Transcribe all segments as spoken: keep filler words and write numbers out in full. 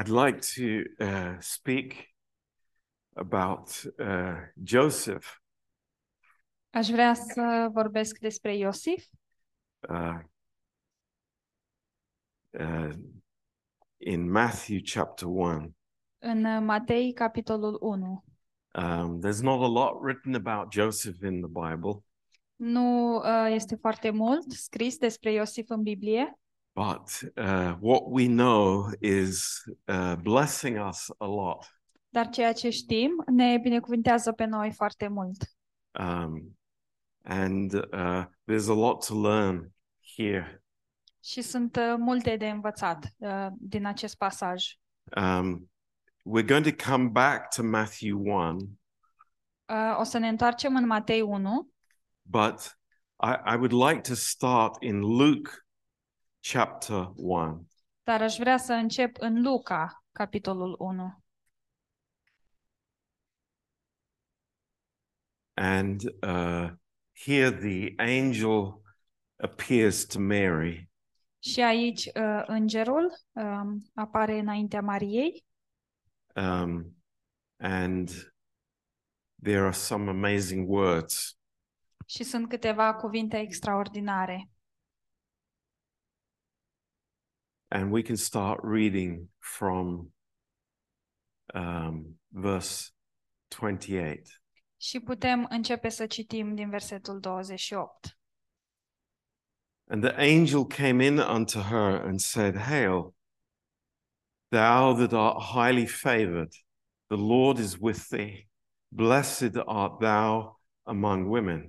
I'd like to uh, speak about uh, Joseph. Aș vrea să vorbesc despre Iosif. Uh, uh, in Matthew chapter one. În Matei capitolul unu. Um, there's not a lot written about Joseph in the Bible. Nu uh, este foarte mult scris despre Iosif în Biblie. But uh, what we know is uh, blessing us a lot. Dar ceea ce știm ne binecuvântează pe noi foarte mult. Um, and uh, there's a lot to learn here. Și sunt uh, multe de învățat uh, din acest pasaj. Um, we're going to come back to Matthew one. Uh, o să ne întoarcem în Matei unu. But I, I would like to start in Luke chapter one. Dar aș vrea să încep în Luca, capitolul unu. And uh, here the angel appears to Mary. Și aici uh, îngerul um, apare înaintea Mariei. Um, and there are some amazing words. Și sunt câteva cuvinte extraordinare. And we can start reading from um, verse twenty-eight. Și putem începe să citim din versetul douăzeci și opt. And the angel came in unto her and said, Hail, thou that art highly favored, the Lord is with thee, blessed art thou among women.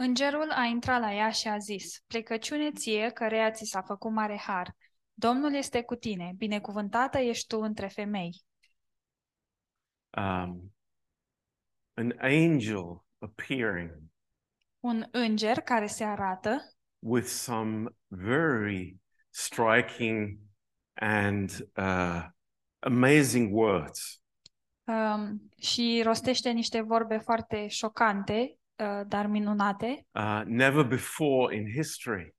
Îngerul a intrat la ea și a zis, Plecăciune ție, căreia ți s-a făcut mare har, Domnul este cu tine, binecuvântată ești tu între femei. Um, An angel appearing. Un înger care se arată. With some very striking and uh, amazing words. Um, și rostește niște vorbe foarte șocante, uh, dar minunate. Uh, never before in history.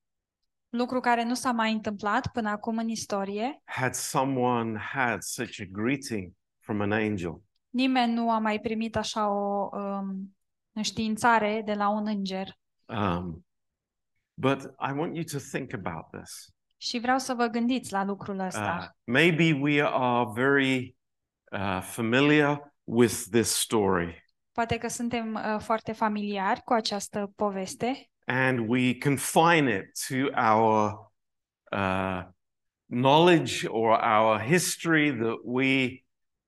Lucru care nu s-a mai întâmplat până acum în istorie. Had someone had such a greeting from an angel? Nimeni nu a mai primit așa o um, înștiințare de la un înger. Um, but I want you to think about this. Și vreau să vă gândiți la lucrul ăsta. Uh, maybe we are very uh, familiar with this story. Poate că suntem uh, foarte familiari cu această poveste. And we confine it to our uh, knowledge or our history that we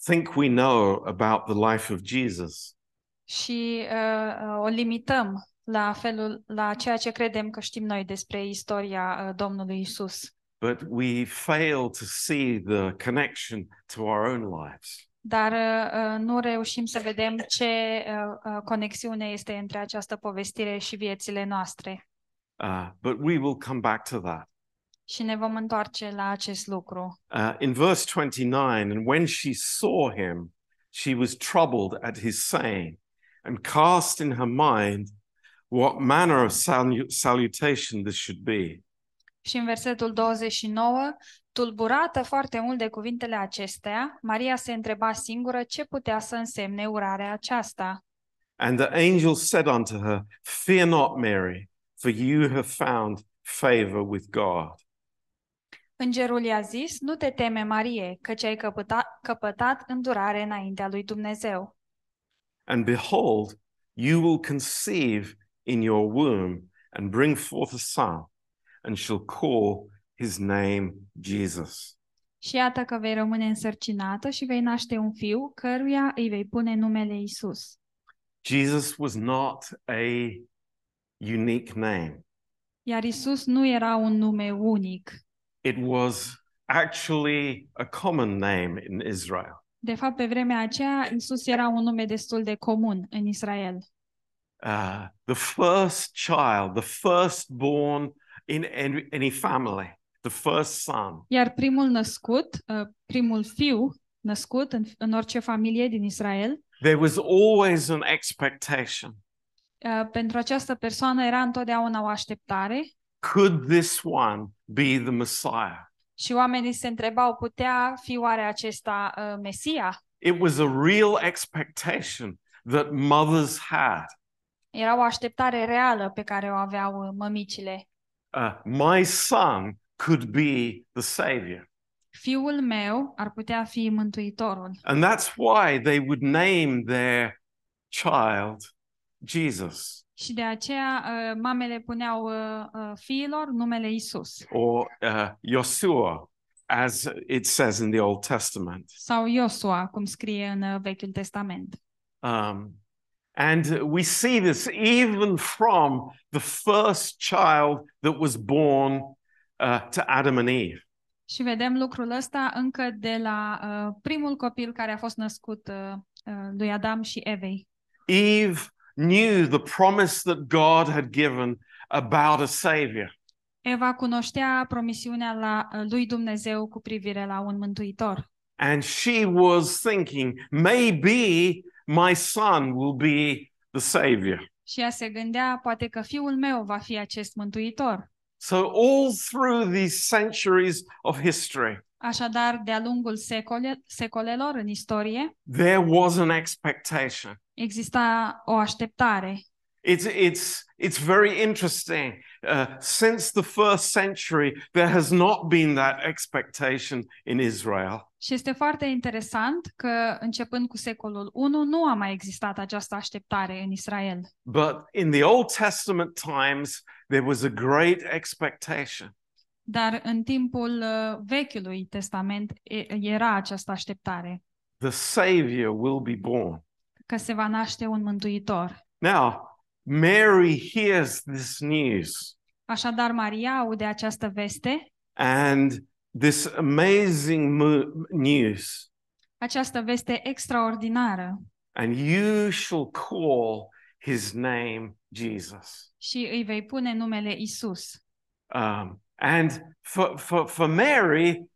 think we know about the life of Jesus. Și uh, o limităm la felul la ceea ce credem că știm noi despre istoria uh, Domnului Isus. But we fail to see the connection to our own lives. Dar uh, nu reușim să vedem ce uh, conexiune este între această povestire și viețile noastre. Uh, but we will come back to that. Și ne vom întoarce la acest lucru. Uh, in verse twenty-nine, and when she saw him, she was troubled at his saying, and cast in her mind what manner of salu- salutation this should be. Și în versetul douăzeci și nouă, tulburată foarte mult de cuvintele acestea, Maria se întreba singură ce putea să însemne urarea aceasta. And the angel said unto her, Fear not, Mary, for you have found favor with God. Îngerul i-a zis, nu te teme, Marie, căci ai căpătat, căpătat îndurare înaintea lui Dumnezeu. And behold, you will conceive in your womb and bring forth a son, and shall call his name Jesus. Și iată că vei rămâne însărcinată și vei naște un fiu, căruia îi vei pune numele Iisus. Jesus was not a unique name. Iar Iisus nu era un nume unic. It was actually a common name in Israel. De fapt, pe vremea aceea, Iisus era un nume destul de comun în Israel. Uh, the first child, the firstborn in any, any family, the first son. Iar primul născut, uh, primul fiu născut în, în orice familie din Israel. There was always an expectation. Uh, pentru această persoană era întotdeauna o așteptare. Could this one be the Messiah? Și oamenii se întrebau, putea fi oare acesta uh, Mesia? It was a real expectation that mothers had. Era o așteptare reală pe care o aveau mămicile. Uh, my son could be the savior. Fiul meu ar putea fi mântuitorul. And that's why they would name their child Jesus. Și de aceea uh, mamele puneau uh, uh, fiilor numele Isus. Or uh, Iosua, as it says in the Old Testament. Sau Iosua, cum scrie în Vechiul Testament. Um, and we see this even from the first child that was born uh, to Adam and Eve. Și vedem lucrul ăsta încă de la uh, primul copil care a fost născut uh, lui Adam și Evei. Eve knew the promise that God had given about a savior. Eva cunoștea promisiunea la, lui Dumnezeu cu privire la un mântuitor. And she was thinking, maybe my son will be the savior. Și ea se gândea, poate că fiul meu va fi acest mântuitor. So all through these centuries of history, așadar, de-a lungul secole, secolelor în istorie, there was an expectation. Exista o așteptare. It's it's it's very interesting. Uh, since the first century, there has not been that expectation in Israel. Și este foarte interesant că începând cu secolul unu nu a mai existat această așteptare în Israel. But in the Old Testament times, there was a great expectation. Dar în timpul Vechiului Testament era această așteptare. The Savior will be born. Că se va naște un mântuitor. Now, Mary hears this news. Așadar, Maria aude această veste. And this amazing news. Această veste extraordinară. And you shall call his name Jesus. Și îi vei pune numele Isus. Um, and for, for, for Mary,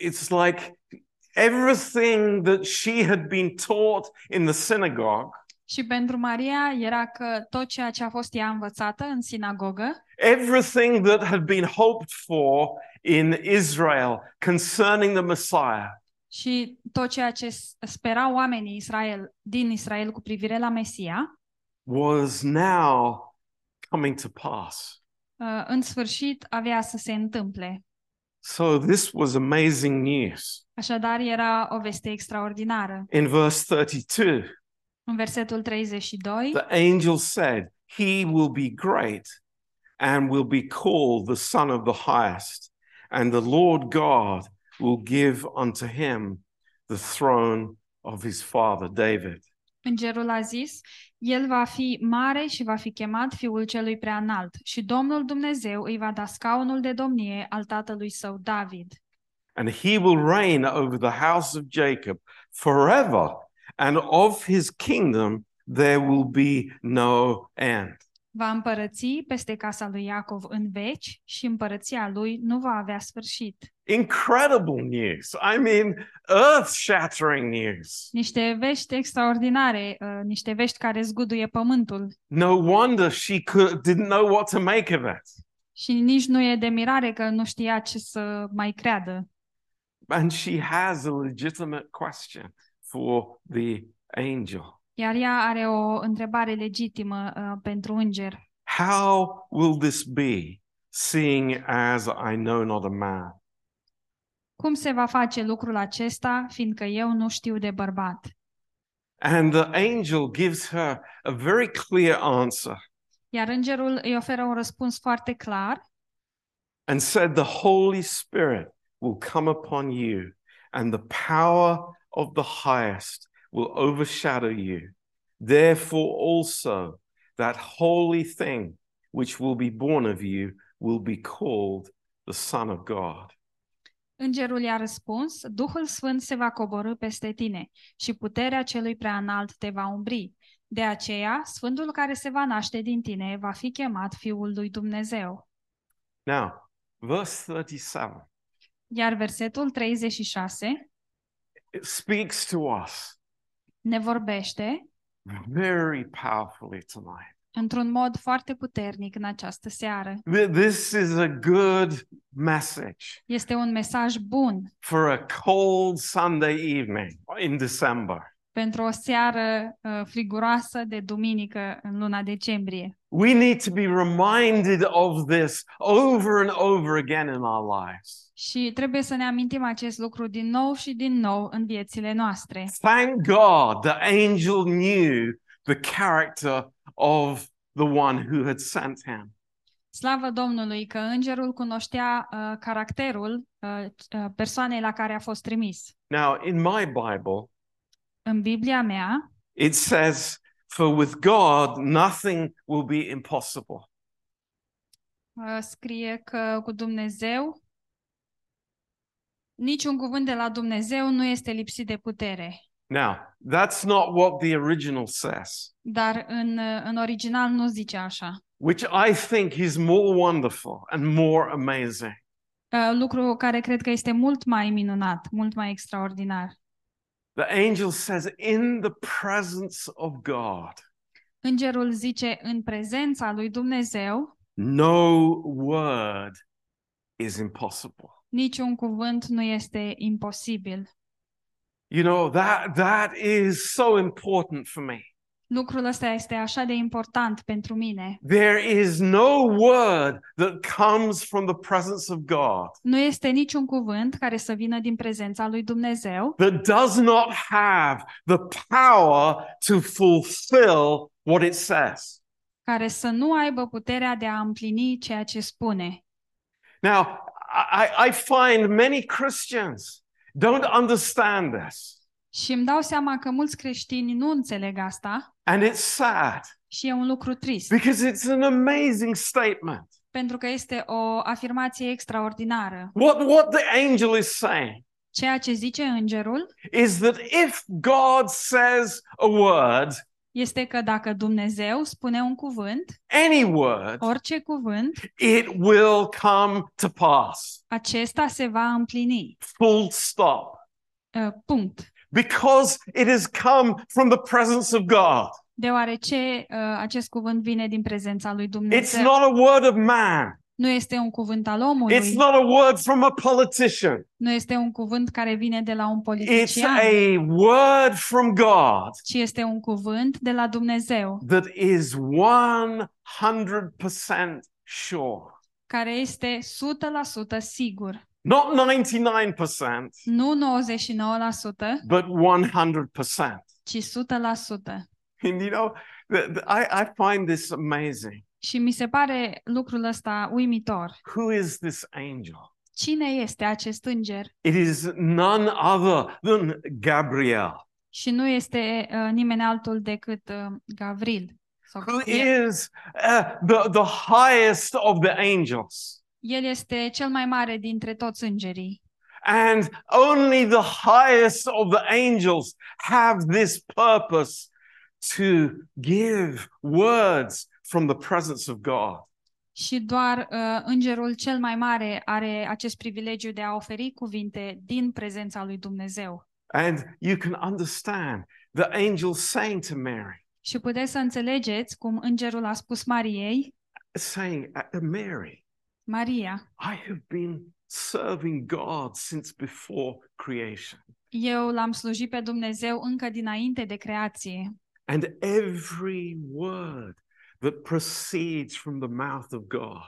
it's like everything that she had been taught in the synagogue. Și pentru Maria era că tot ceea ce a fost ea învățată în sinagogă, everything that had been hoped for in Israel concerning the Messiah. Și tot ceea ce sperau oamenii Israel din Israel cu privire la Mesia was now coming to pass. Uh, în sfârșit avea să se întâmple. So this was amazing news. Așadar era o veste extraordinară. In verse thirty-two. În versetul treizeci și doi. The angel said, "He will be great and will be called the Son of the Highest, and the Lord God will give unto him the throne of his father David." Îngerul a zis, el va fi mare și va fi chemat Fiul Celui Preaînalt, și Domnul Dumnezeu îi va da scaunul de domnie al tatălui său David. And he will reign over the house of Jacob forever, and of his kingdom there will be no end. Va împărăți peste casa lui Iacov în veci și împărăția lui nu va avea sfârșit. Incredible news. I mean, earth-shattering news. Niște vești extraordinare, uh, niște vești care zguduie pământul. No wonder she could, didn't know what to make of it. Și nici nu e de mirare că nu știa ce să mai creadă. And she has a legitimate question for the angel. Iar ea are o întrebare legitimă uh, pentru înger. How will this be, seeing as I know not a man? Cum se va face lucrul acesta, fiindcă eu nu știu de bărbat? And the angel gives her a very clear answer. Iar îngerul îi oferă un răspuns foarte clar. And said, the Holy Spirit will come upon you, and the power of the Highest will overshadow you. Therefore also that holy thing which will be born of you will be called the Son of God. Îngerul i-a răspuns, Duhul Sfânt se va coborî peste tine și puterea Celui Preaînalt te va umbri. De aceea, Sfântul care se va naște din tine va fi chemat Fiul lui Dumnezeu. Now, verse thirty-seven. Iar versetul treizeci și șase it speaks to us. Ne vorbește very powerfully tonight. într-un mod foarte puternic în această seară. This is a good message. Este un mesaj bun. For a cold Sunday evening in December. Pentru o seară uh, friguroasă de duminică în luna decembrie. We need to be reminded of this over and over again in our lives. Și trebuie să ne amintim acest lucru din nou și din nou în viețile noastre. Thank God the angel knew the character of the one who had sent him. Slavă Domnului că îngerul cunoștea uh, caracterul uh, persoanei la care a fost trimis. Now in my Bible, în Biblia mea, it says, for with God nothing will be impossible. Uh, scrie că cu Dumnezeu niciun cuvânt de la Dumnezeu nu este lipsit de putere. Now, that's not what the original says. Dar în, în original nu zice așa. Which I think is more wonderful and more amazing. Uh, lucru care cred că este mult mai minunat, mult mai extraordinar. The angel says, in the presence of God. Îngerul zice, în prezența lui Dumnezeu. No word is impossible. Niciun cuvânt nu este imposibil. You know, that that is so important for me. Lucrul ăsta este așa de important pentru mine. There is no word that comes from the presence of God. Nu este niciun cuvânt care să vină din prezența lui Dumnezeu. That does not have the power to fulfill what it says. Care să nu aibă puterea de a împlini ceea ce spune. Now, I I find many Christians don't understand this. Și îmi dau seama că mulți creștini nu înțeleg asta. And it's sad. Și e un lucru trist. Because it's an amazing statement. Pentru că este o afirmație extraordinară. What what the angel is saying? Ceea ce zice îngerul? Is that if God says a word? Este că dacă Dumnezeu spune un cuvânt, any word, orice cuvânt, it will come to pass. Acesta se va împlini. Full stop. Uh, punct. Because it has come from the presence of God. Deoarece uh, acest cuvânt vine din prezența lui Dumnezeu. It's not a word of man. Nu este un cuvânt al omului. It's not a word from a politician. Nu este un cuvânt care vine de la un politician. It's a word from God. Ci este un cuvânt de la Dumnezeu. That is one hundred percent sure. Care este o sută la sută sigur. Not ninety-nine percent. Nu nouăzeci și nouă la sută. But one hundred percent. Ci o sută la sută. And you know, the, the, I, I find this amazing. Și mi se pare lucrul ăsta uimitor. Who is this angel? Cine este acest înger? It is none other than Gabriel. Și nu este uh, nimeni altul decât uh, Gabriel. Who is uh, the, the highest of the angels? El este cel mai mare dintre toți îngerii. And only the highest of the angels have this purpose to give words from the presence of God. Și doar uh, îngerul cel mai mare are acest privilegiu de a oferi cuvinte din prezența lui Dumnezeu. And you can understand the angel saying to Mary. Și puteți să înțelegeți cum îngerul a spus Mariei. Saying, Mary, Maria, I have been serving God since before creation. Eu l-am slujit pe Dumnezeu încă dinainte de creație. And every word that proceeds from the mouth of God.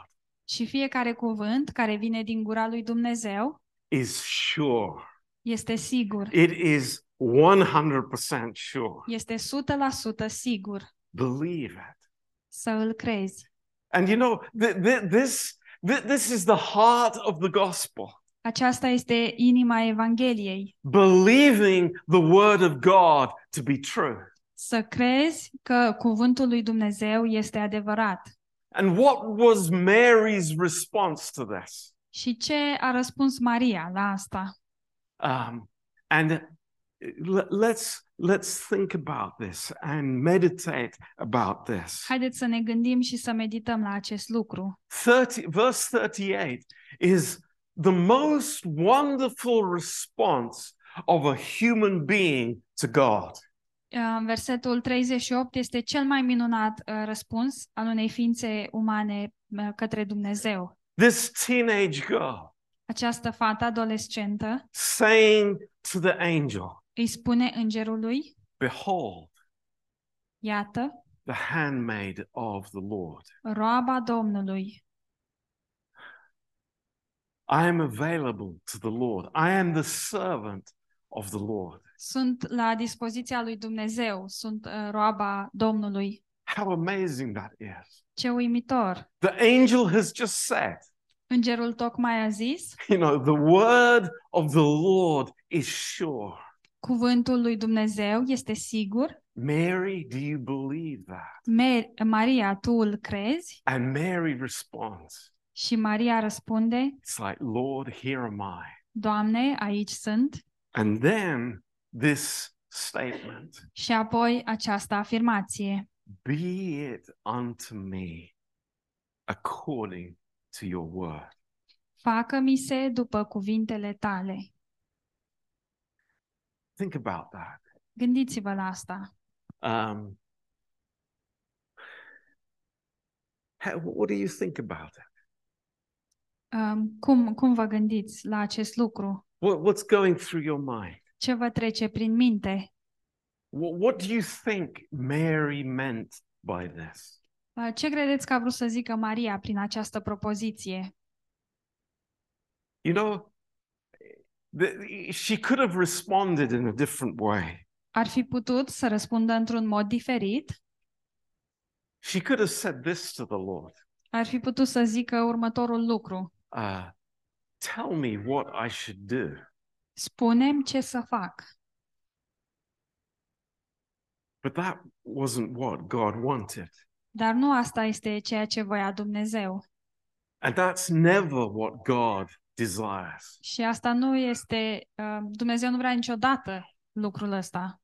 Și fiecare cuvânt care vine din gura lui Dumnezeu is sure. Este sigur. It is one hundred percent sure. Este o sută la sută sigur. Believe it. Să îl crezi. And you know th- th- this this is the heart of the gospel. Aceasta este inima evangheliei. Believing the word of God to be true. Să crezi că cuvântul lui Dumnezeu este adevărat. And what was Mary's response to this? Și ce a răspuns Maria la asta? Um, and let's let's think about this and meditate about this. Haideți să ne gândim și să medităm la acest lucru. thirty, verse thirty-eight is the most wonderful response of a human being to God. versetul treizeci și opt este cel mai minunat răspuns al unei ființe umane către Dumnezeu. This teenage girl, această fată adolescentă, saying to the angel, îi spune îngerului, behold, iată, the handmaid of the Lord, roaba Domnului. I am available to the Lord. I am the servant of the Lord. Sunt la dispoziția lui Dumnezeu, sunt uh, roaba Domnului. How amazing that is. Ce uimitor. The angel has just said. Îngerul tocmai a zis. You know, the word of the Lord is sure. Cuvântul lui Dumnezeu este sigur. Mary, do you believe that? Mary, Maria, tu îl crezi? And Mary responds. Și Maria răspunde, it's like, Lord, here am I. Doamne, aici sunt. And then this statement. Și apoi această afirmație. Be it unto me according to your word. Facă-mi se după cuvintele tale. Think about that. Gândiți-vă la asta. Um, how, what do you think about it? Um, cum, cum vă gândiți la acest lucru? What, what's going through your mind? Ce vă trece prin minte? What, what do you think Mary meant by this? Uh, ce credeți că a vrut să zică Maria prin această propoziție? You know, the, she could have responded in a different way. Ar fi putut să răspundă într-un mod diferit. She could have said this to the Lord. Ar fi putut să zică următorul lucru. Uh, Tell me what I should do. Spune-mi ce să fac. But that wasn't what God wanted. Dar nu asta este ceea ce voia Dumnezeu. And that's never what God desires. Și asta nu este uh, Dumnezeu nu vrea niciodată lucrul ăsta.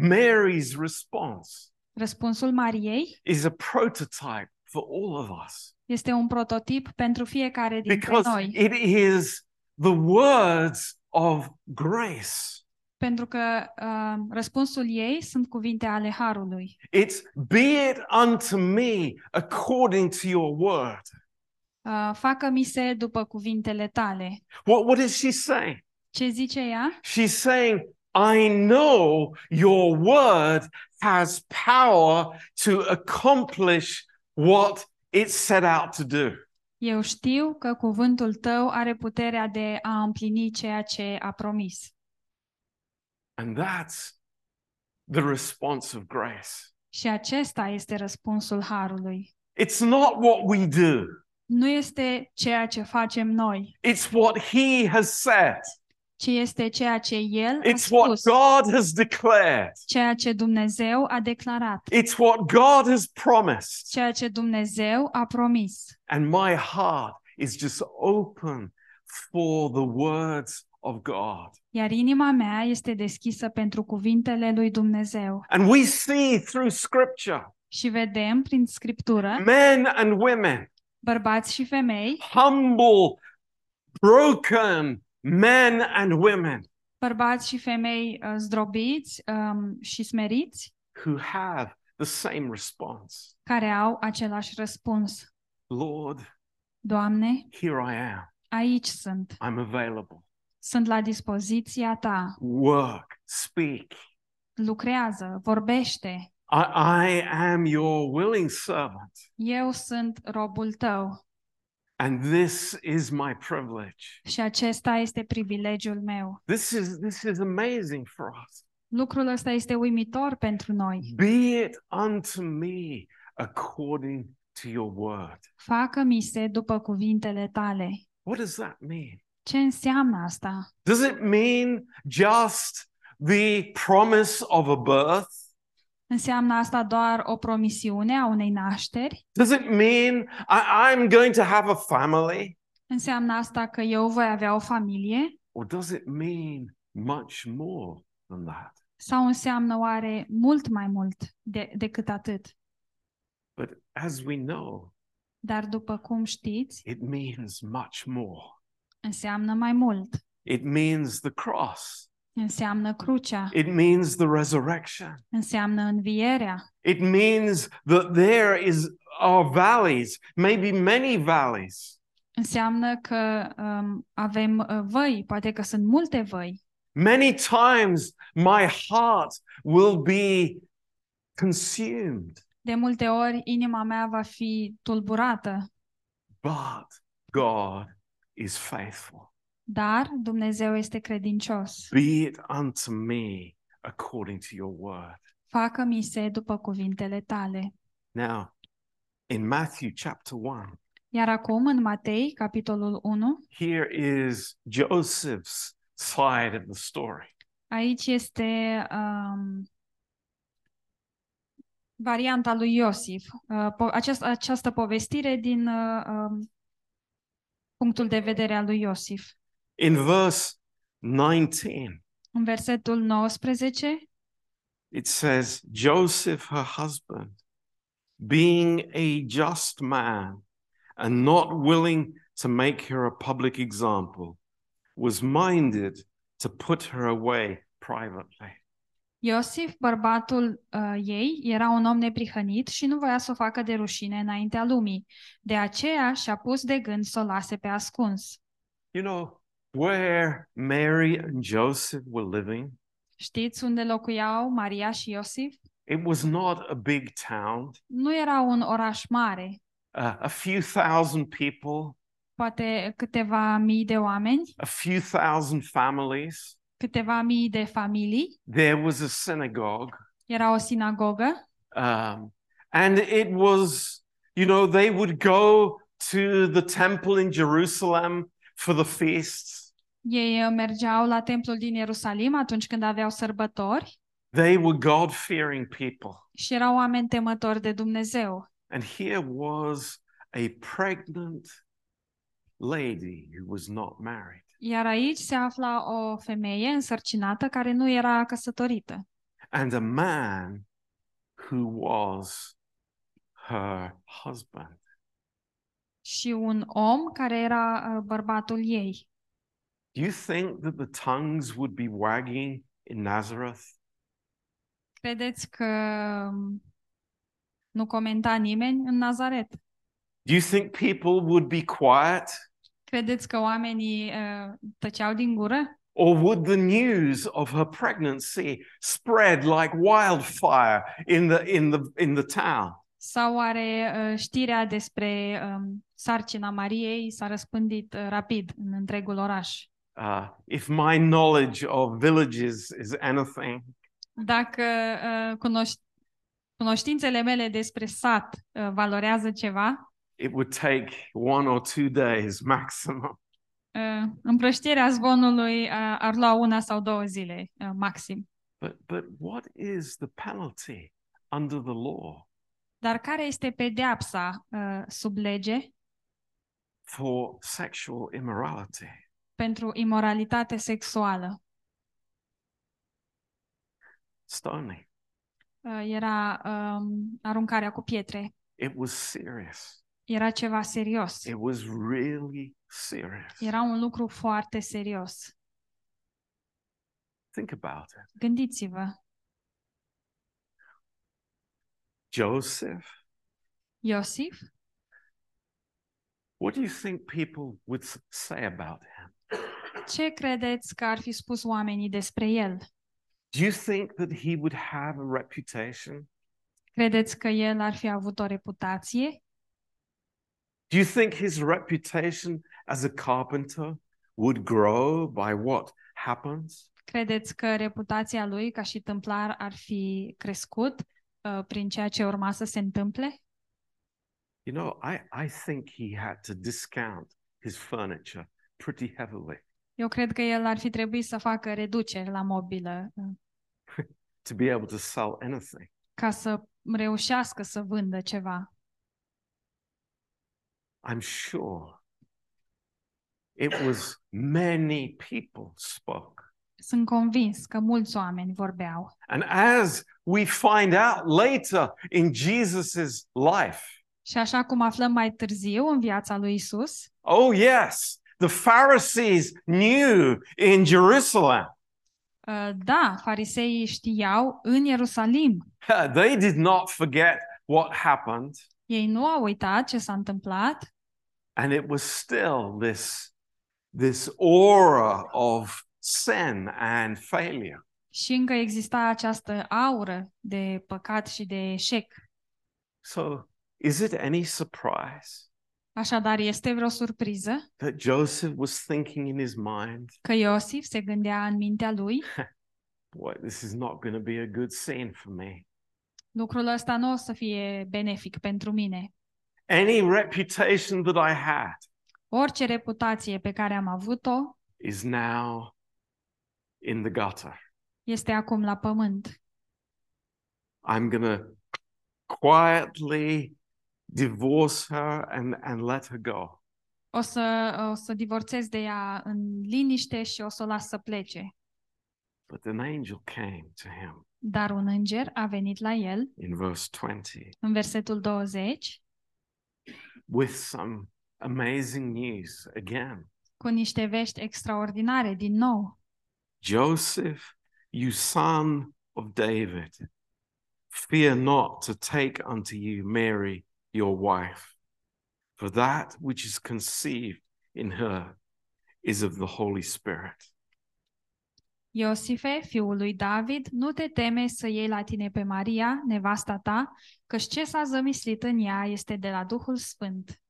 Mary's response. Răspunsul Mariei is a prototype for all of us. Este un prototip pentru fiecare dintre Because noi. It is the words of grace. Pentru că uh, răspunsul ei sunt cuvinte ale harului. It's be it unto me according to your word. Uh, facă-mi se după cuvintele tale. What, what is she saying? Ce zice ea? She's saying, I know your word has power to accomplish what it's set out to do. Eu știu că cuvântul tău are puterea de a împlini ceea ce a promis. And that's the response of grace. Și acesta este răspunsul harului. It's not what we do. Nu este ceea ce facem noi. It's what he has said. Ci este ceea ce el a spus. It's what God has declared. Ceea ce Dumnezeu a declarat. It's what God has promised. Ceea ce Dumnezeu a promis. And my heart is just open for the words of God. Iar inima mea este deschisă pentru cuvintele lui Dumnezeu. And we see through scripture. Și vedem prin scriptură. Men and women. Bărbați și femei. Humble, broken men and women, bărbați și femei uh, zdrobiți um, și smeriți, who have the same response. Care au același răspuns. Lord, Doamne, here I am. Aici sunt. I'm available. Sunt la dispoziția ta. Work, speak. Lucrează, vorbește. I, I am your willing servant. Eu sunt robul tău. And this is my privilege. Și acesta este privilegiul meu. This is this is amazing for us. Lucrul ăsta este uimitor pentru noi. Be it unto me according to your word. Facă-mi se după cuvintele tale. What does that mean? Ce înseamnă asta? Does it mean just the promise of a birth? Înseamnă asta doar o promisiune a unei nașteri? Does it mean I, I'm going to have a family? Înseamnă asta că eu voi avea o familie? Or does it mean much more than that? Sau înseamnă oare mult mai mult de, decât atât? But as we know, dar după cum știți, it means much more. Înseamnă mai mult. It means the cross. Înseamnă crucea. It means the resurrection. Înseamnă învierea. It means that there is our valleys, maybe many valleys. Înseamnă că um, avem uh, văi, poate că sunt multe văi. Many times my heart will be consumed. De multe ori inima mea va fi tulburată. But God is faithful. Dar Dumnezeu este credincios. Be it unto me according to your word. Facă-mi se după cuvintele tale. Now, in Matthew chapter one. Iar acum în Matei capitolul unu. Here is Joseph's side of the story. Aici este um, varianta lui Iosif. Uh, po- această, această povestire din uh, um, punctul de vedere al lui Iosif. In verse nineteen. În versetul nouăsprezece. It says, Joseph, her husband, being a just man and not willing to make her a public example, was minded to put her away privately. Iosif, bărbatul uh, ei, era un om neprihănit și nu voia să o facă de rușine înaintea lumii. De aceea și-a pus de gând să o lase pe ascuns. You know, where Mary and Joseph were living? Știți unde locuiau Maria și Iosif? It was not a big town. Nu era un oraș mare. Uh, a few thousand people. Poate câteva mii de oameni. A few thousand families. Câteva mii de familii. There was a synagogue. Era o sinagogă. Um, and it was, you know, they would go to the temple in Jerusalem for the feasts. Ei mergeau la templul din Ierusalim atunci când aveau sărbători. They were God-fearing people. Și erau oameni temători de Dumnezeu. And here was a pregnant lady who was not married. Iar aici se afla o femeie însărcinată care nu era căsătorită. And a man who was her husband. Și un om care era bărbatul ei. Do you think that the tongues would be wagging in Nazareth? Credeți că nu comenta nimeni în Nazaret? Do you think people would be quiet? Credeți că oamenii uh, tăceau din gură? Or would the news of her pregnancy spread like wildfire in the in the in the town? Sau oare uh, știrea despre um, sarcina Mariei s-a răspândit uh, rapid în întregul oraș? Uh, if my knowledge of villages is anything. Dacă uh, cunoști, cunoștințele mele despre sat uh, valorează ceva? It would take one or two days maximum. Uh, împrăștierea zvonului uh, ar lua una sau două zile uh, maxim. But but what is the penalty under the law? Dar care este pedeapsa uh, sub lege? For sexual immorality. Pentru imoralitate sexuală. Stoning. Uh, era um, aruncarea cu pietre. It was serious. Era ceva serios. It was really serious. Era un lucru foarte serios. Think about it. Gândiți-vă. Joseph. Iosif. What do you think people would say about him? Ce credeți că ar fi spus oamenii despre el? Do you think that he would have a reputation? Credeți că el ar fi avut o reputație? Do you think his reputation as a carpenter would grow by what happens? Credeți că reputația lui ca și tâmplar ar fi crescut uh, prin ceea ce urma să se întâmple? You know, I I think he had to discount his furniture pretty heavily. Eu cred că el ar fi trebuit să facă reduceri la mobilă. To be able to sell anything. Ca să reușească să vândă ceva. I'm sure it was many people spoke. Sunt convins că mulți oameni vorbeau. And as we find out later in Jesus's life. Și așa cum aflăm mai târziu în viața lui Isus. Oh yes, the Pharisees knew in Jerusalem. Uh, da, fariseii știau în Ierusalim. They did not forget what happened. Ei nu au uitat ce s-a întâmplat. And it was still this this aura of sin and failure. Și încă exista această aură de păcat și de eșec. So, is it any surprise? Așadar, este vreo surpriză? That Joseph was thinking in his mind. Că Iosif se gândea în mintea lui. Boy, this is not going to be a good scene for me. Lucrul ăsta nu o să fie benefic pentru mine. Any reputation that I had. Orice reputație pe care am avut-o is now in the gutter. Este acum la pământ. I'm going to quietly divorce her and and let her go. O să o să divorțez de ea în liniște și o să o las să plece. But an angel came to him. Dar un înger a venit la el. In verse twenty. În versetul douăzeci. With some amazing news again. Cu niște vești extraordinare din nou. Joseph, you son of David, fear not to take unto you Mary your wife, for that which is conceived in her is of the Holy Spirit. Iosife, fiul lui David, nu te teme să iei la tine pe Maria, nevasta ta, căci ce s-a zămislit în ea este de la Duhul Sfânt.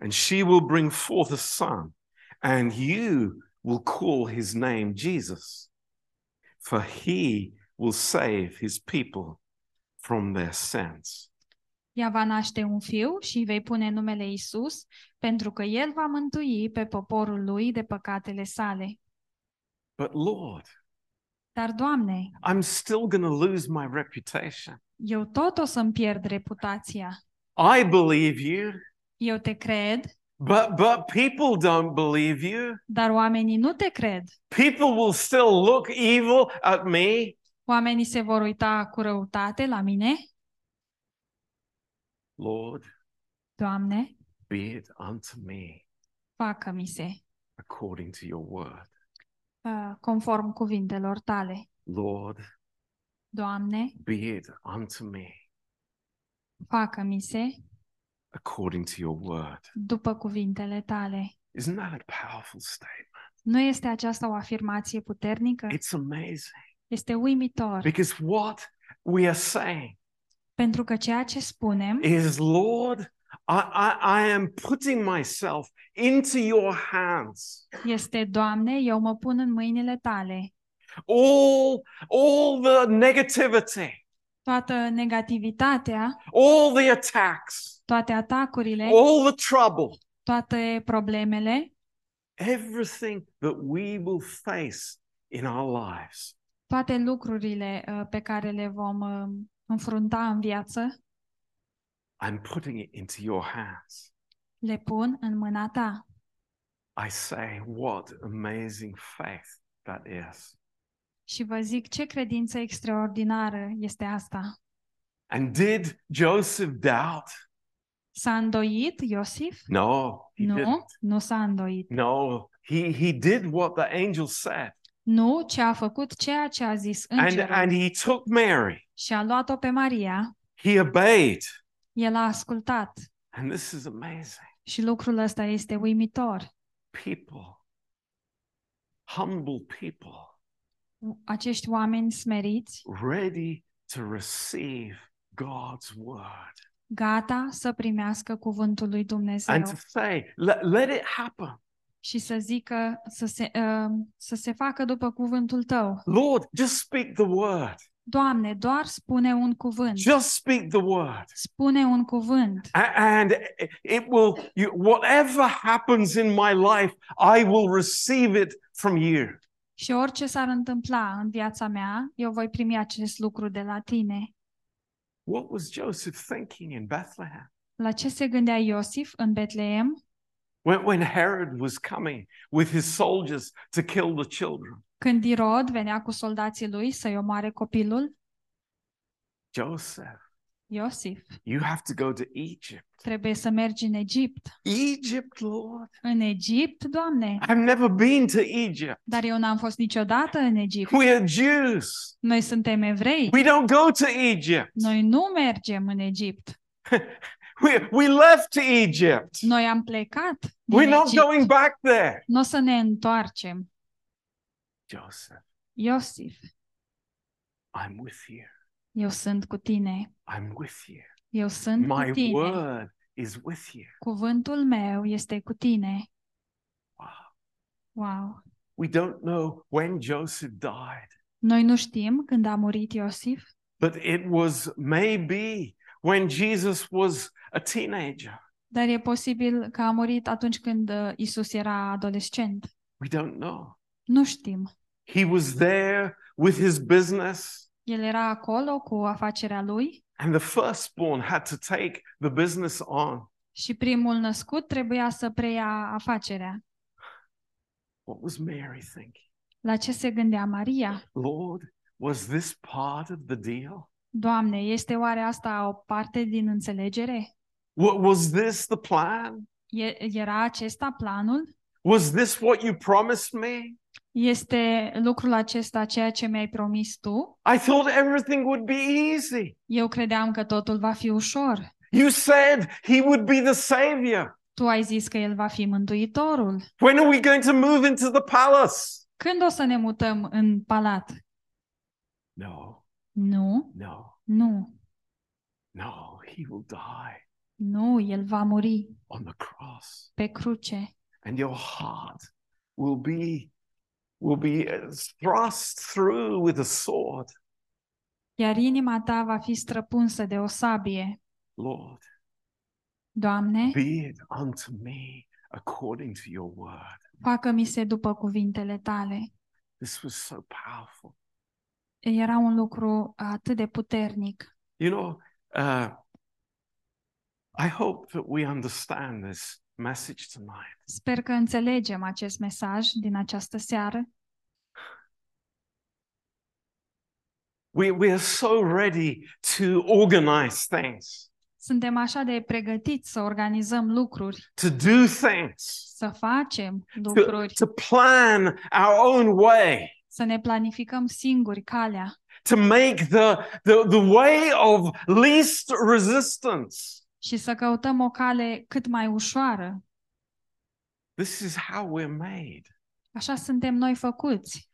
And she will bring forth a son, and you will call his name Jesus, for he will save his people from their sins. Ea va naște un fiu și vei pune numele Iisus, pentru că el va mântui pe poporul lui de păcatele sale. But Lord, dar Doamne, I'm still going to lose my reputation. Eu tot o să-mi pierd reputația. I believe you. Eu te cred. But but people don't believe you. Dar oamenii nu te cred. People will still look evil at me. Oamenii se vor uita cu răutate la mine. Lord, Doamne, be it unto me, facă-mi se, according to your word, uh, conform cuvintelor tale. Lord, Doamne, be it unto me, facă-mi se, according to your word, după cuvintele tale. Isn't that a powerful statement? Nu este aceasta o afirmație puternică? It's amazing. Este uimitor. Because what we are saying, pentru că ceea ce spunem, is Lord, I, I, I am putting myself into your hands. Este Doamne, eu mă pun în mâinile tale. All, all the negativity. Toată negativitatea. All the attacks. Toate atacurile. All the trouble. Toate problemele. Everything that we will face in our lives. Toate lucrurile uh, pe care le vom uh, înfrunta în viață. I'm putting it into your hands. Le pun în mâna ta. I say what amazing faith that is. Și vă zic ce credință extraordinară este asta. And did Joseph doubt? S-a îndoit Iosif? No, he nu, didn't. Nu s-a îndoit. No, he he did what the angel said. Nu, ce a făcut ceea ce a zis îngerul. And, and he took Mary. Și a luat-o pe Maria. He obeyed. El a ascultat. And this is amazing. Și lucrul ăsta este uimitor. People, humble people, acești oameni smeriți, ready to receive God's word. Gata să primească cuvântul lui Dumnezeu. And to say, let, let it happen. Și să zică, să se, uh, să se facă după cuvântul tău. Lord, just speak the word. Doamne, doar spune un cuvânt. Just speak the word. Spune un cuvânt. And it will, whatever happens in my life, I will receive it from you. Și orice s-ar întâmpla în viața mea, eu voi primi acest lucru de la tine. What was Joseph thinking in Bethlehem? La ce se gândea Iosif în Betlehem? When, when Herod was coming with his soldiers to kill the children. Când Irod venea cu soldații lui să-i omoare copilul. Joseph, Iosif, you have to go to Egypt. Trebuie să mergi în Egipt. Egypt, Lord. În Egipt, Doamne. I've never been to Egypt. Dar eu n-am fost niciodată în Egipt. We are Jews. Noi suntem evrei. We don't go to Egypt. Noi nu mergem în Egipt. We we left Egypt. Noi am plecat din Egipt. We're not going back there. Nu o să ne întoarcem. Joseph. Iosif. I'm with you. Eu sunt cu tine. I'm with you. Eu sunt My cu tine. Word is with you. Cuvântul meu este cu tine. Wow. Wow. We don't know when Joseph died. Noi nu știm când a murit Iosif. But it was maybe when Jesus was a teenager. Dar e posibil că a murit atunci când Isus era adolescent. We don't know. Nu știm. He was there with his business. El era acolo cu afacerea lui. And the firstborn had to take the business on. Și primul născut trebuia să preia afacerea. What was Mary thinking? La ce se gândea Maria? Lord, was this part of the deal? Doamne, este oare asta o parte din înțelegere? What was this the plan? E- era acesta planul? Was this what you promised me? Este lucrul acesta ceea ce mi-ai promis tu? I thought everything would be easy. Eu credeam că totul va fi ușor. You said he would be the savior. Tu ai zis că el va fi mântuitorul. When are we going to move into the palace? Când o să ne mutăm în palat? No. Nu. No. Nu. No, he will die. Nu, el va muri. On the cross. Pe cruce. And your heart will be will be thrust through with a sword. Iar inima ta va fi străpunsă de o sabie. Lord, Doamne, be it unto me according to your word. Facă-mi se după cuvintele tale. This was so powerful. Era un lucru atât de puternic. You know, uh, I hope that we understand this message tonight. Sper că înțelegem acest mesaj din această seară. We we are so ready to organize things. Suntem așa de pregătiți să organizăm lucruri. To do things. Să facem lucruri. To, to plan our own way. Să ne planificăm singuri calea. To make the the the way of least resistance. Și să căutăm o cale cât mai ușoară. This is how we're made. Așa suntem noi făcuți.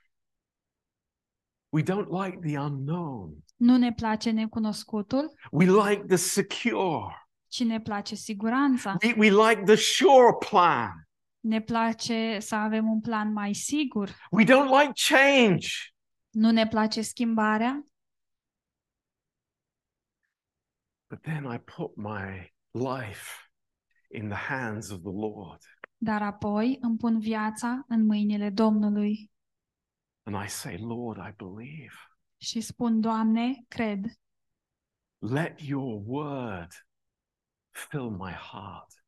We don't like the unknown. Nu ne place necunoscutul. We like the secure. Ci ne place siguranța. We, we like the sure plan. Ne place să avem un plan mai sigur. We don't like change. Nu ne place schimbarea. But then I put my life in the hands of the Lord. Dar apoi îmi pun viața în mâinile Domnului. And I say, Lord, I believe. Și spun, Doamne, cred. Let your word fill my heart.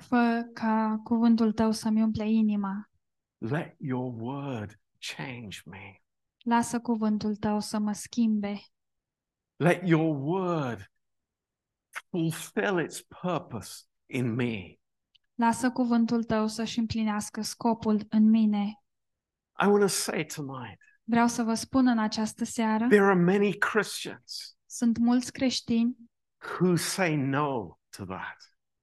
Fă ca cuvântul tău să-mi umple inima. Let your word change me. Lasă cuvântul tău să mă schimbe. Let your word fulfill its purpose in me. Lasă cuvântul tău să-și împlinească scopul în mine. I want to say tonight. Vreau să vă spun în această seară. There are many Christians. Sunt mulți creștini. Who say no to that.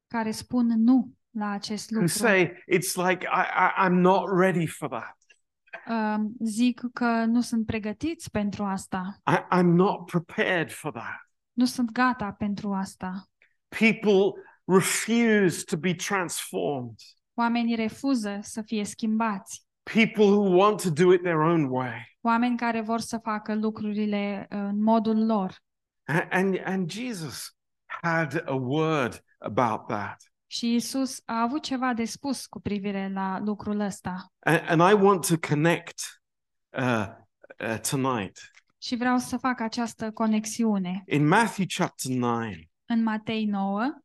Care spun nu la acest lucru. Say, it's like I, I, I'm not ready for that. Uh, zic că nu sunt pregătiți pentru asta. I, I'm not prepared for that. Nu sunt gata pentru asta. People refuse to be transformed. Oamenii refuză să fie schimbați. People who want to do it their own way. Oameni care vor să facă lucrurile în modul lor. And, and, and Jesus had a word about that. Și Isus a avut ceva de spus cu privire la lucrul ăsta. And, and I want to connect uh, uh, tonight. Și vreau să fac această conexiune. In Matthew chapter nouă. În Matei nouă.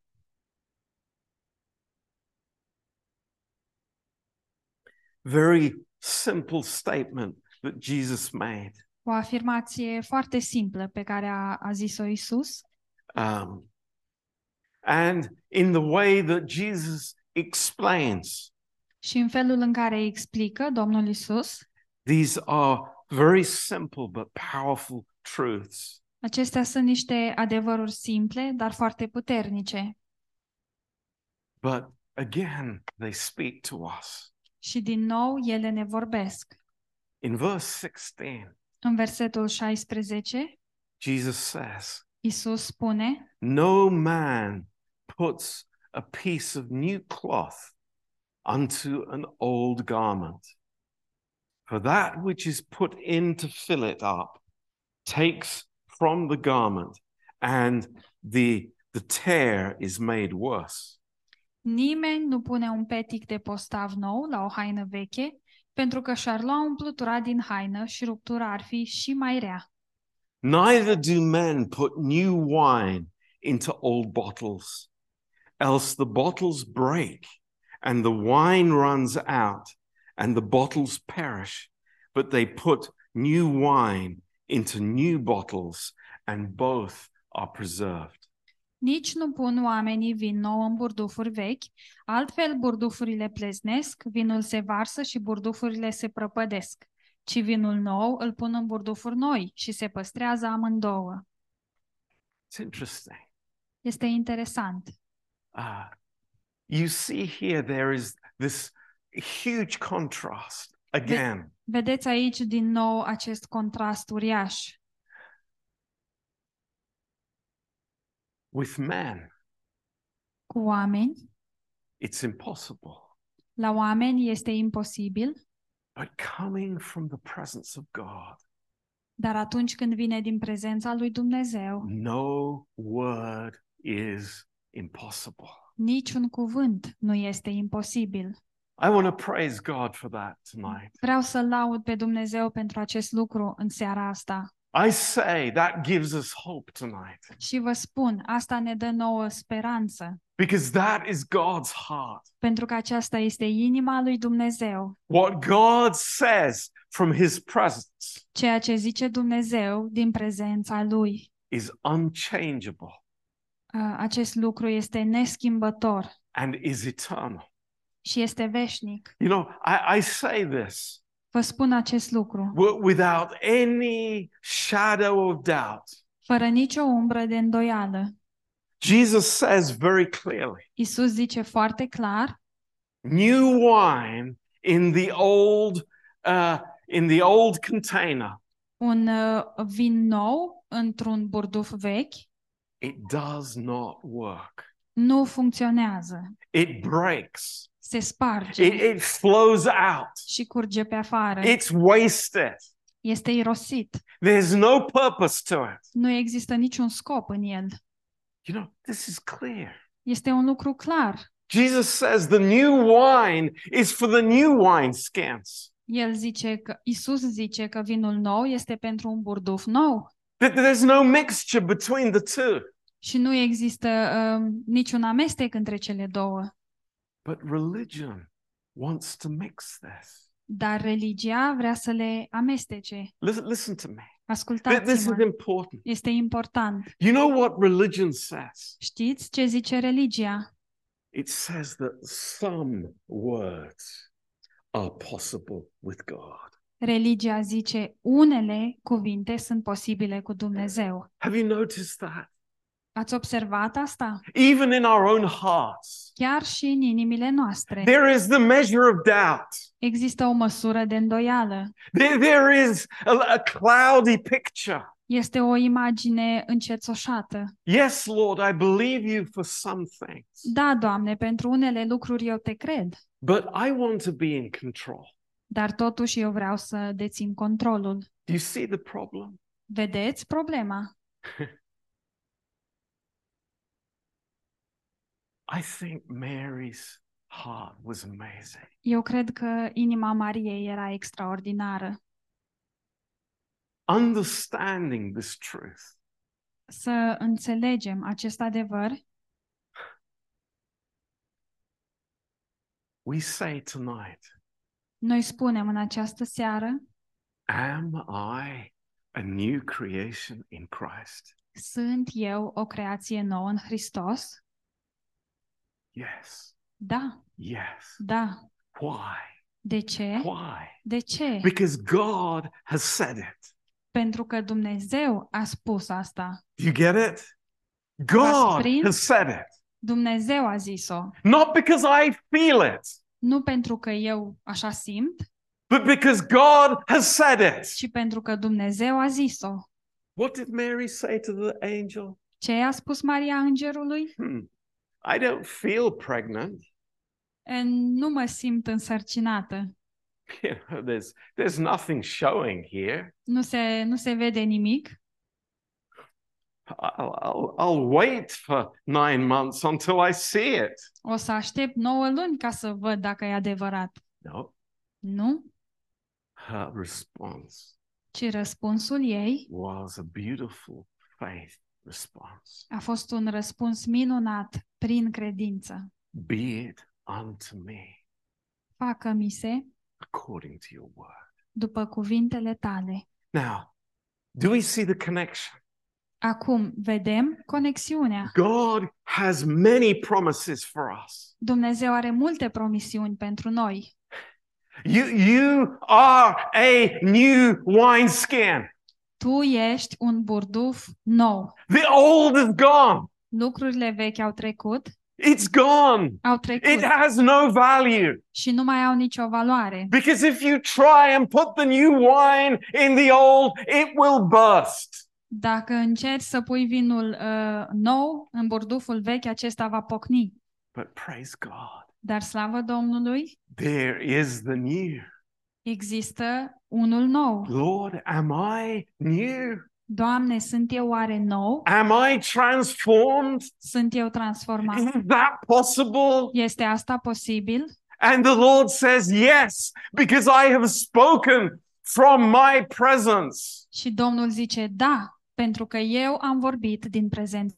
Very simple statement that Jesus made. O afirmație foarte simplă pe care a, a zis-o Isus. Um, and in the way that Jesus explains. Și în felul în care explică Domnul Iisus. These are very simple but powerful truths. Acestea sunt niște adevăruri simple, dar foarte puternice. But again, they speak to us. Și din nou ele ne vorbesc. In verse sixteen. În versetul șaisprezece. Jesus says. Iisus spune. No man puts a piece of new cloth unto an old garment, for that which is put in to fill it up takes from the garment, and the the tear is made worse. Nimeni nu pune un petic de postav nou la o haină veche, pentru că și-ar lua umplutura din haină și ruptura ar fi și mai rea. Neither do men put new wine into old bottles, else the bottles break, and the wine runs out, and the bottles perish, but they put new wine into new bottles, and both are preserved. Nici nu pun oamenii vin nou în burdufuri vechi, altfel burdufurile pleznesc, vinul se varsă și burdufurile se prăpădesc, ci vinul nou îl pun în burdufuri noi și se păstrează amândouă. It's interesting. Este interesant. Uh, you see here there is this huge contrast again. Ve- vedeți aici din nou acest contrast uriaș. With men, cu oameni, it's impossible. La oameni este imposibil. But coming from the presence of God, dar atunci când vine din prezența lui Dumnezeu, no word is impossible. Niciun cuvânt nu este imposibil. I want to praise God for that tonight. Vreau să laud pe Dumnezeu pentru acest lucru în seara asta. I say that gives us hope tonight. Și vă spun, asta ne dă nouă speranță. Because that is God's heart. Pentru că aceasta este inima lui Dumnezeu. What God says from his presence. Ceea ce zice Dumnezeu din prezența lui. Is unchangeable. Acest lucru este neschimbător. And is eternal. Și este veșnic. You know, I, I say this. Vă spun acest lucru. Without any shadow of doubt. Fără nicio umbră de îndoială. Jesus says very clearly. Iisus zice foarte clar. New wine in the old uh, in the old container. Un uh, vin nou într-un burduf vechi. It does not work. Nu funcționează. It breaks. Se sparge. It, it flows out. Și curge pe afară. It's wasted. Este irosit. There's no purpose to it. Nu există niciun scop în el. You know, this is clear. Este un lucru clar. Jesus says the new wine is for the new wineskins. El zice că Iisus zice că vinul nou este pentru un burduf nou. That there's no mixture between the two. Și nu există um, niciun amestec între cele două. But religion wants to mix this. Dar religia vrea să le amestece. Listen, listen to me. Ascultați-mă. This is important. Este important. You know what religion says? Știți ce zice religia? It says that some words are possible with God. Religia zice unele cuvinte sunt posibile cu Dumnezeu. Have you noticed that? Ați observat asta? Even in our own hearts. Chiar și în inimile noastre. There is the measure of doubt. Există o măsură de îndoială. There, there is a, a cloudy picture. Este o imagine încețoșată. Yes, Lord, I believe you for some things. Da, Doamne, pentru unele lucruri eu te cred. But I want to be in control. Dar totuși eu vreau să dețin controlul. Do you see the problem? Vedeți problema? I think Mary's heart was amazing. Eu cred că inima Mariei era extraordinară. Understanding this truth. Să înțelegem acest adevăr. We say tonight. Noi spunem în această seară. Am I a new creation in Christ? Sunt eu o creație nouă în Hristos? Yes. Da. Yes. Da. Why? De ce? Why? De ce? Because God has said it. Pentru că Dumnezeu a spus asta. You get it? God has said it. Dumnezeu a zis-o. Not because I feel it. Nu pentru că eu așa simt. But because God has said it. Ci pentru că Dumnezeu a zis-o. What did Mary say to the angel? Ce a spus Maria îngerului? Hmm. I don't feel pregnant. And nu mă simt însărcinată. You know, there's there's nothing showing here. Nu se nu se vede nimic. I'll, I'll, I'll wait for nine months until I see it. O să aștept nouă luni ca să văd dacă e adevărat. No. Nu. Her response. Ci răspunsul ei was a beautiful faith response. A fost un răspuns minunat prin credință. Be it unto me. Facă-mi se according to your word. După cuvintele tale. Now, do we see the connection? Acum vedem conexiunea. God has many promises for us. Dumnezeu are multe promisiuni pentru noi. You you are a new wineskin. Tu ești un burduf nou. The old is gone. Lucrurile vechi au trecut. It's gone. Au trecut. It has no value. Și nu mai au nicio valoare. Because if you try and put the new wine in the old, it will burst. Dacă încerci să pui vinul uh, nou în burduful vechi, acesta va pocni. But praise God. Dar slavă Domnului. There is the new. Există unul nou. Lord, am I new? Doamne, sunt eu oare nou? Am I transformed? Sunt eu transformat? Is that possible? Este asta posibil? And the Lord says yes, because I have spoken from my presence. Și Domnul zice da, pentru că eu am vorbit din prezență.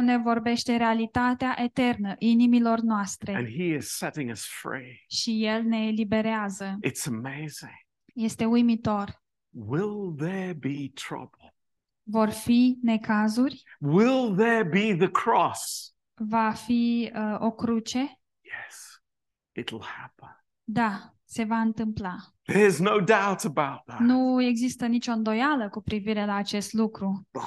Ne vorbește realitatea eternă inimilor noastre. And he is setting us free. Și El ne eliberează. It's amazing. Este uimitor. Will there be trouble? Vor fi necazuri? Will there be the cross? Va fi uh, o cruce? Yes, it'll happen. Da, se va întâmpla. There's no doubt about that. Nu există nicio îndoială cu privire la acest lucru. But...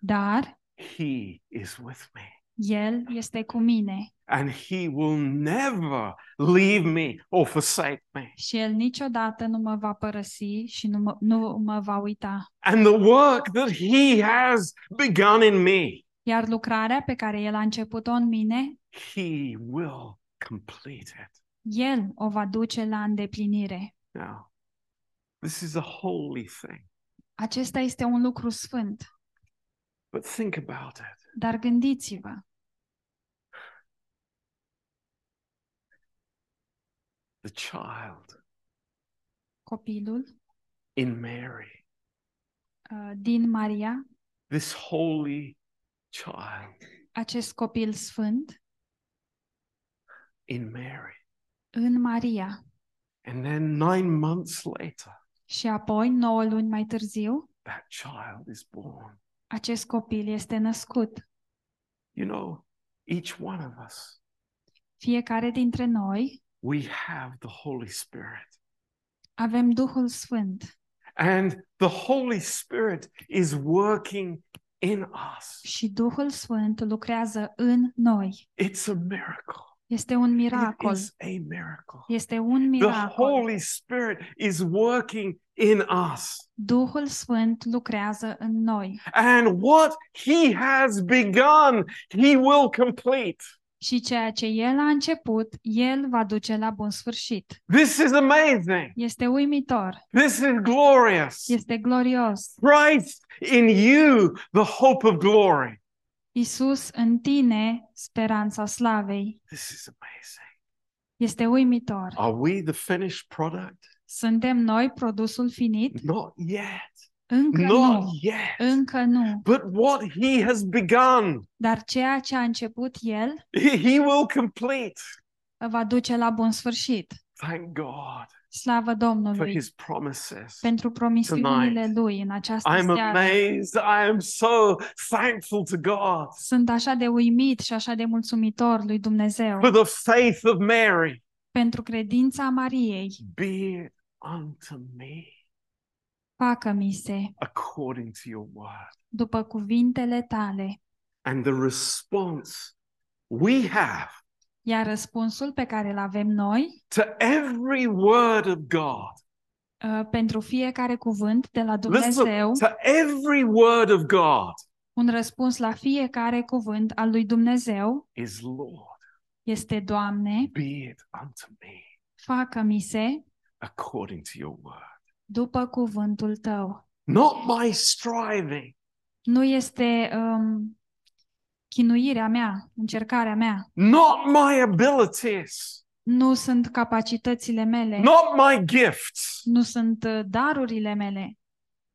Dar... He is with me. El este cu mine. And he will never leave me or forsake me. Și el niciodată nu mă va părăsi și nu mă, nu mă va uita. And the work that he has begun in me. Iar lucrarea pe care el a început-o în mine, he will complete it. El o va duce la îndeplinire. Now, this is a holy thing. Acesta este un lucru sfânt. But think about it. Dar gândiți-vă. The child. Copilul. In Mary. Uh, din Maria. This holy child. Acest copil sfânt. In Mary. În Maria. And then nine months later. Și apoi, nouă luni mai târziu, that child is born. Acest copil este născut. You know, each one of us. Fiecare dintre noi. We have the Holy Spirit. Avem Duhul Sfânt. And the Holy Spirit is working in us. Și Duhul Sfânt lucrează în noi. It's a miracle. Este un miracol. It is a miracle. Este un miracol. The Holy Spirit is working in us. Duhul Sfânt lucrează în noi. And what he has begun, he will complete. Și ceea ce el a început, el va duce la bun sfârșit. This is amazing. Este uimitor. This is glorious. Este glorios. Christ in you, the hope of glory. Isus în tine, speranța slavei. This is amazing. Este uimitor. Are we the finished product? Suntem noi produsul finit? Not yet. Încă Not nu. Yet. Încă nu. But what he has begun. Dar ceea ce a început el, he will complete. Va duce la bun sfârșit. Thank God. Slavă Domnului. For his promises. Pentru promisiunile lui în această seară. I'm amazed. I am so thankful to God. Sunt așa de uimit și așa de mulțumitor lui Dumnezeu. For the faith of Mary. Pentru credința Mariei. Be unto me. Facă-mi se. According to your word. După cuvintele tale. And the response we have. Iar răspunsul pe care îl avem noi to every word of God. Uh, pentru fiecare cuvânt de la Dumnezeu. Listen, to every word of God. Un răspuns la fiecare cuvânt al lui Dumnezeu is Lord. Este Doamne. Be it unto me. Facă-mi se according to your word. După cuvântul tău. Not my striving. Nu este um, chinuirea mea, încercarea mea. Not my abilities. Nu sunt capacitățile mele. Not my gifts. Nu sunt darurile mele.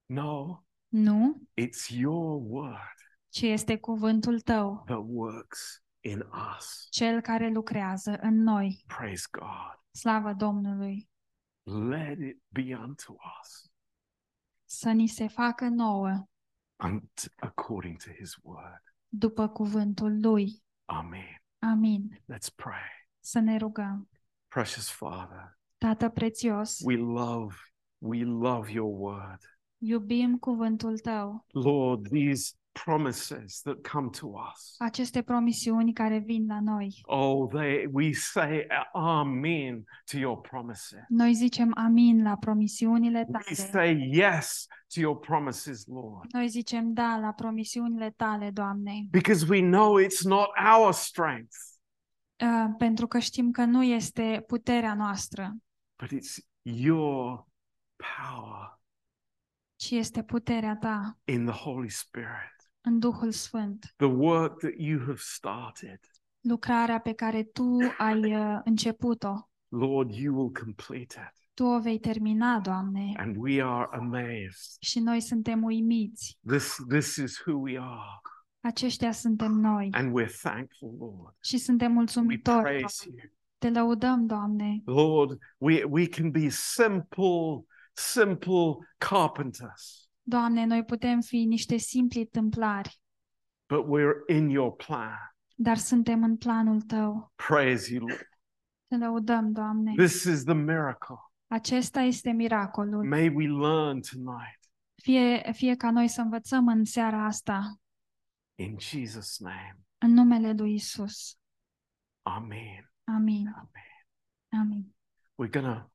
No. Nu. It's your word. Ce este cuvântul tău. That works in us. Cel care lucrează în noi. Praise God. Slavă Domnului. Let it be unto us. Să ni se facă nouă. According to his word. După cuvântul lui. Amen. Amin. Let's pray. Să ne rugăm. Precious Father. Tată prețios. We love, we love your word. Iubim cuvântul tău. Lord, these promises that come to us. Aceste promisiuni care vin la noi. Oh, they, we say amen to your promises. Noi zicem amin la promisiunile tale. We say yes to your promises, Lord. Noi zicem da la promisiunile tale, Doamne. Because we know it's not our strength. Uh, pentru că știm că nu este puterea noastră. But it's your power. Și este puterea ta. In the Holy Spirit. În Duhul Sfânt. The work that you have started. Lucrarea pe care tu ai uh, început-o. Lord, you will complete it. Tu o vei termina, Doamne. And we are amazed. Și noi suntem uimiți. This this is who we are. Aceștia suntem noi. And we're thankful, Lord. Și suntem mulțumitori. We praise you. Te lăudăm, Doamne. Lord, we we can be simple simple carpenters. Doamne, noi putem fi niște simpli tâmplari. But we're in your plan. Dar suntem în planul tău. Praise you, Lord. Te lăudăm, Doamne. This is the miracle. Acesta este miracolul. May we learn tonight. Fie, fie ca noi să învățăm în seara asta. In Jesus' name. În numele lui Isus. Amen. Amin. Amen. Amin. We're gonna